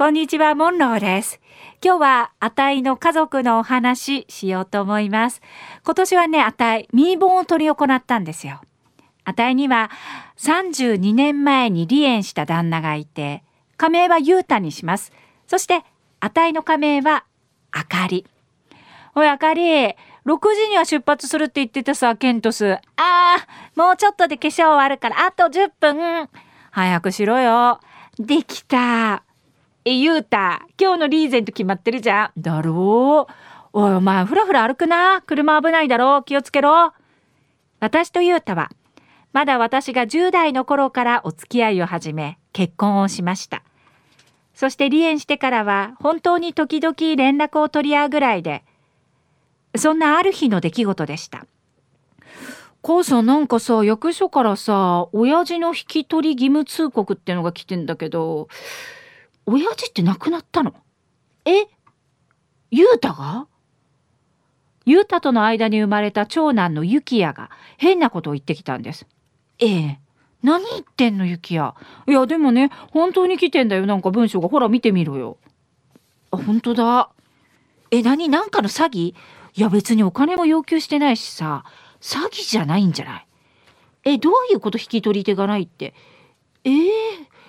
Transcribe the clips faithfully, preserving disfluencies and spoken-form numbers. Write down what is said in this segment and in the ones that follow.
こんにちは、モンローです。今日はあたいの家族のお話しようと思います。今年はね、あたいミーボンを取り行ったんですよ。あたいにはさんじゅうにねんまえに離縁した旦那がいて、仮名はゆうたにします。そしてあたいの仮名はあかり。おいあかり、ろくじには出発するって言ってたさ、ケントス。ああ、もうちょっとで化粧終わるからあとじゅっぷん。早くしろよ。できた。え、ゆうた、今日のリーゼント決まってるじゃん。だろう。おいお前、ふらふら歩くな。車危ないだろう。気をつけろ。私とゆうたは、まだ私がじゅうだいの頃からお付き合いを始め、結婚をしました。そして離縁してからは、本当に時々連絡を取り合うぐらいで、そんなある日の出来事でした。母さん、なんかさ、役所からさ、親父の引き取り義務通告ってのが来てんだけど、親父って亡くなったの？え、ゆうたが？ゆうたとの間に生まれた長男のゆきやが変なことを言ってきたんです。ええ、何言ってんのゆきや。いやでもね、本当に来てんだよ。なんか文章が、ほら見てみろよ。あ、本当だ。え、何、なんかの詐欺？いや別にお金も要求してないしさ、詐欺じゃないんじゃない？え、どういうこと？引き取り手がないって。えー、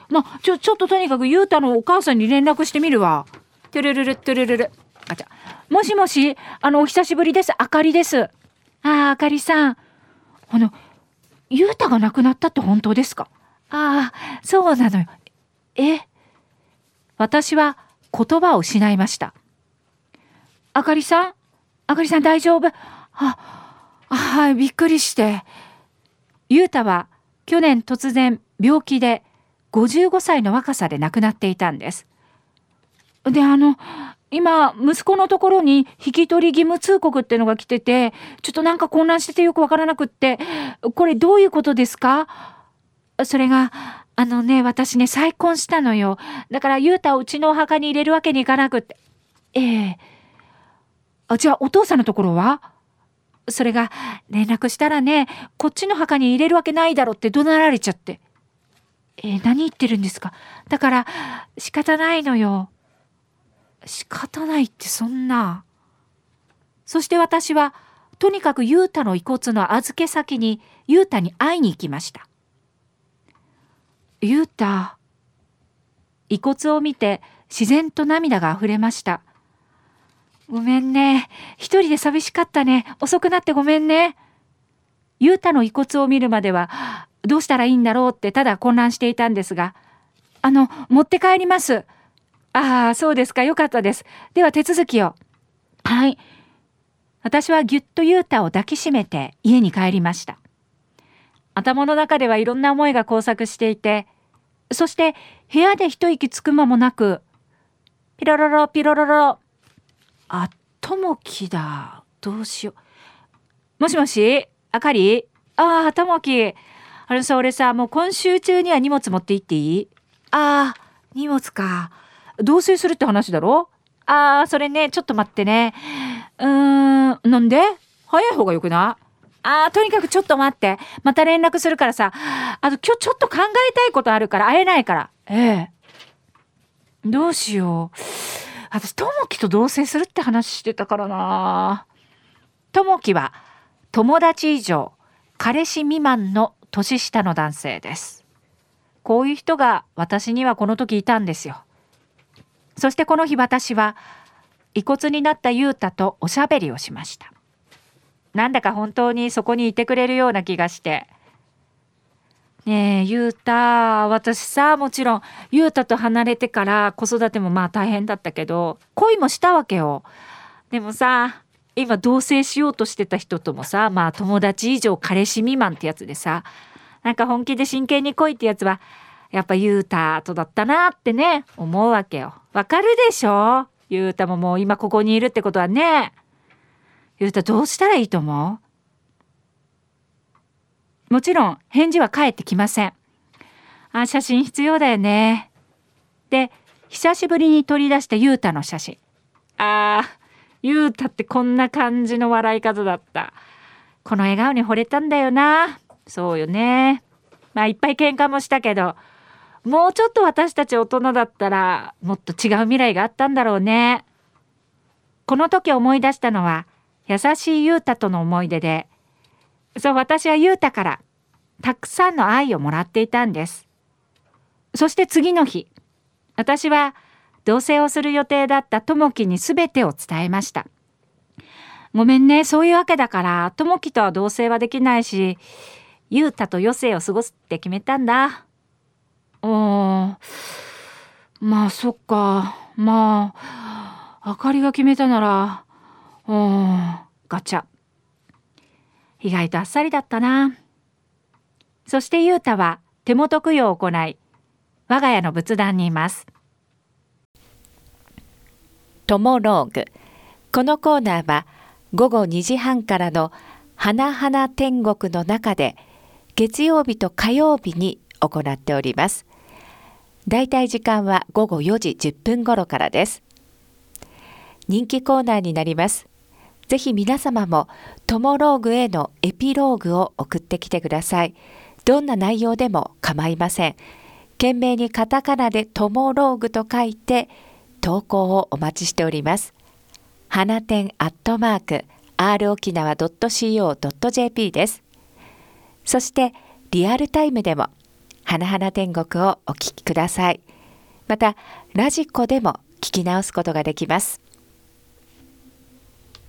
まあ、ちょちょっととにかくゆうたのお母さんに連絡してみるわ。トゥルルルトゥルルル。あちゃ、もしもし、あのお久しぶりです、あかりです。ああ、あかりさん、あのゆうたが亡くなったって本当ですか？ああ、そうなのよ。え、私は言葉を失いました。あかりさん、あかりさん大丈夫？あ、はい、びっくりして。ゆうたは去年突然病気でごじゅうごさいの若さで亡くなっていたんです。で、あの今息子のところに引き取り義務通告ってのが来てて、ちょっとなんか混乱しててよくわからなくって、これどういうことですか？それがあのね、私ね、再婚したのよ。だからゆうたをうちのお墓に入れるわけにいかなくって。ええ。あ、じゃあお父さんのところは？それが連絡したらね、こっちの墓に入れるわけないだろって怒鳴られちゃって。えー、何言ってるんですか？だから仕方ないのよ。仕方ないってそんな。そして私はとにかくゆうたの遺骨の預け先にゆうたに会いに行きました。ゆうた、遺骨を見て自然と涙があふれました。ごめんね。一人で寂しかったね。遅くなってごめんね。ゆうたの遺骨を見るまでは、どうしたらいいんだろうってただ混乱していたんですが、あの、持って帰ります。ああ、そうですか。よかったです。では手続きを。はい。私はぎゅっとゆうたを抱きしめて家に帰りました。頭の中ではいろんな思いが交錯していて、そして部屋で一息つく間もなく、ピロロロ、ピロロロ、あ、ともきだ。どうしよう。もしもし、あかり？ああ、ともき。あれさ、俺さ、もう今週中には荷物持って行っていい？ああ、荷物か。同棲するって話だろ？ああ、それね、ちょっと待ってね。うーん、なんで？早い方がよくない？ああ、とにかくちょっと待って。また連絡するからさ。あと今日ちょっと考えたいことあるから会えないから。ええ。どうしよう。私、ともきと同棲するって話してたからな。ともきは友達以上、彼氏未満の年下の男性です。こういう人が私にはこの時いたんですよ。そしてこの日、私は遺骨になったゆうたとおしゃべりをしました。なんだか本当にそこにいてくれるような気がして。ねえゆうた、私さ、もちろんゆうたと離れてから子育てもまあ大変だったけど、恋もしたわけよ。でもさ、今同棲しようとしてた人ともさ、まあ友達以上彼氏未満ってやつでさ、なんか本気で真剣に恋ってやつはやっぱゆうたとだったなってね、思うわけよ。わかるでしょ？ゆうたももう今ここにいるってことはね。ゆうた、どうしたらいいと思う？もちろん返事は返ってきません。あ、写真必要だよね。で、久しぶりに取り出したゆうたの写真。あー、ゆうたってこんな感じの笑い方だった。この笑顔に惚れたんだよな。そうよね。まあいっぱい喧嘩もしたけど、もうちょっと私たち大人だったらもっと違う未来があったんだろうね。この時思い出したのは優しいゆうたとの思い出で、そう、私はゆうたからたくさんの愛をもらっていたんです。そして次の日、私は同棲をする予定だったともきにすべてを伝えました。ごめんね、そういうわけだからともきとは同棲はできないし、ゆうたと余生を過ごすって決めたんだ。あー、まあそっか、まああかりが決めたなら、あー、ガチャ。意外とあっさりだったな。そしてゆうたは手元供養を行い、我が家の仏壇にいます。トモローグ。このコーナーは午後にじはんからの花々天国の中で月曜日と火曜日に行っております。だいたい時間は午後よじじゅっぷん頃からです。人気コーナーになります。ぜひ皆様もトモローグへのエピローグを送ってきてください。どんな内容でも構いません。懸命にカタカナでトモローグと書いて投稿をお待ちしております。花店アットマーク アールおきなわ ドット シーオー ドット ジェーピー です。そしてリアルタイムでも花々天国をお聞きください。またラジコでも聞き直すことができます。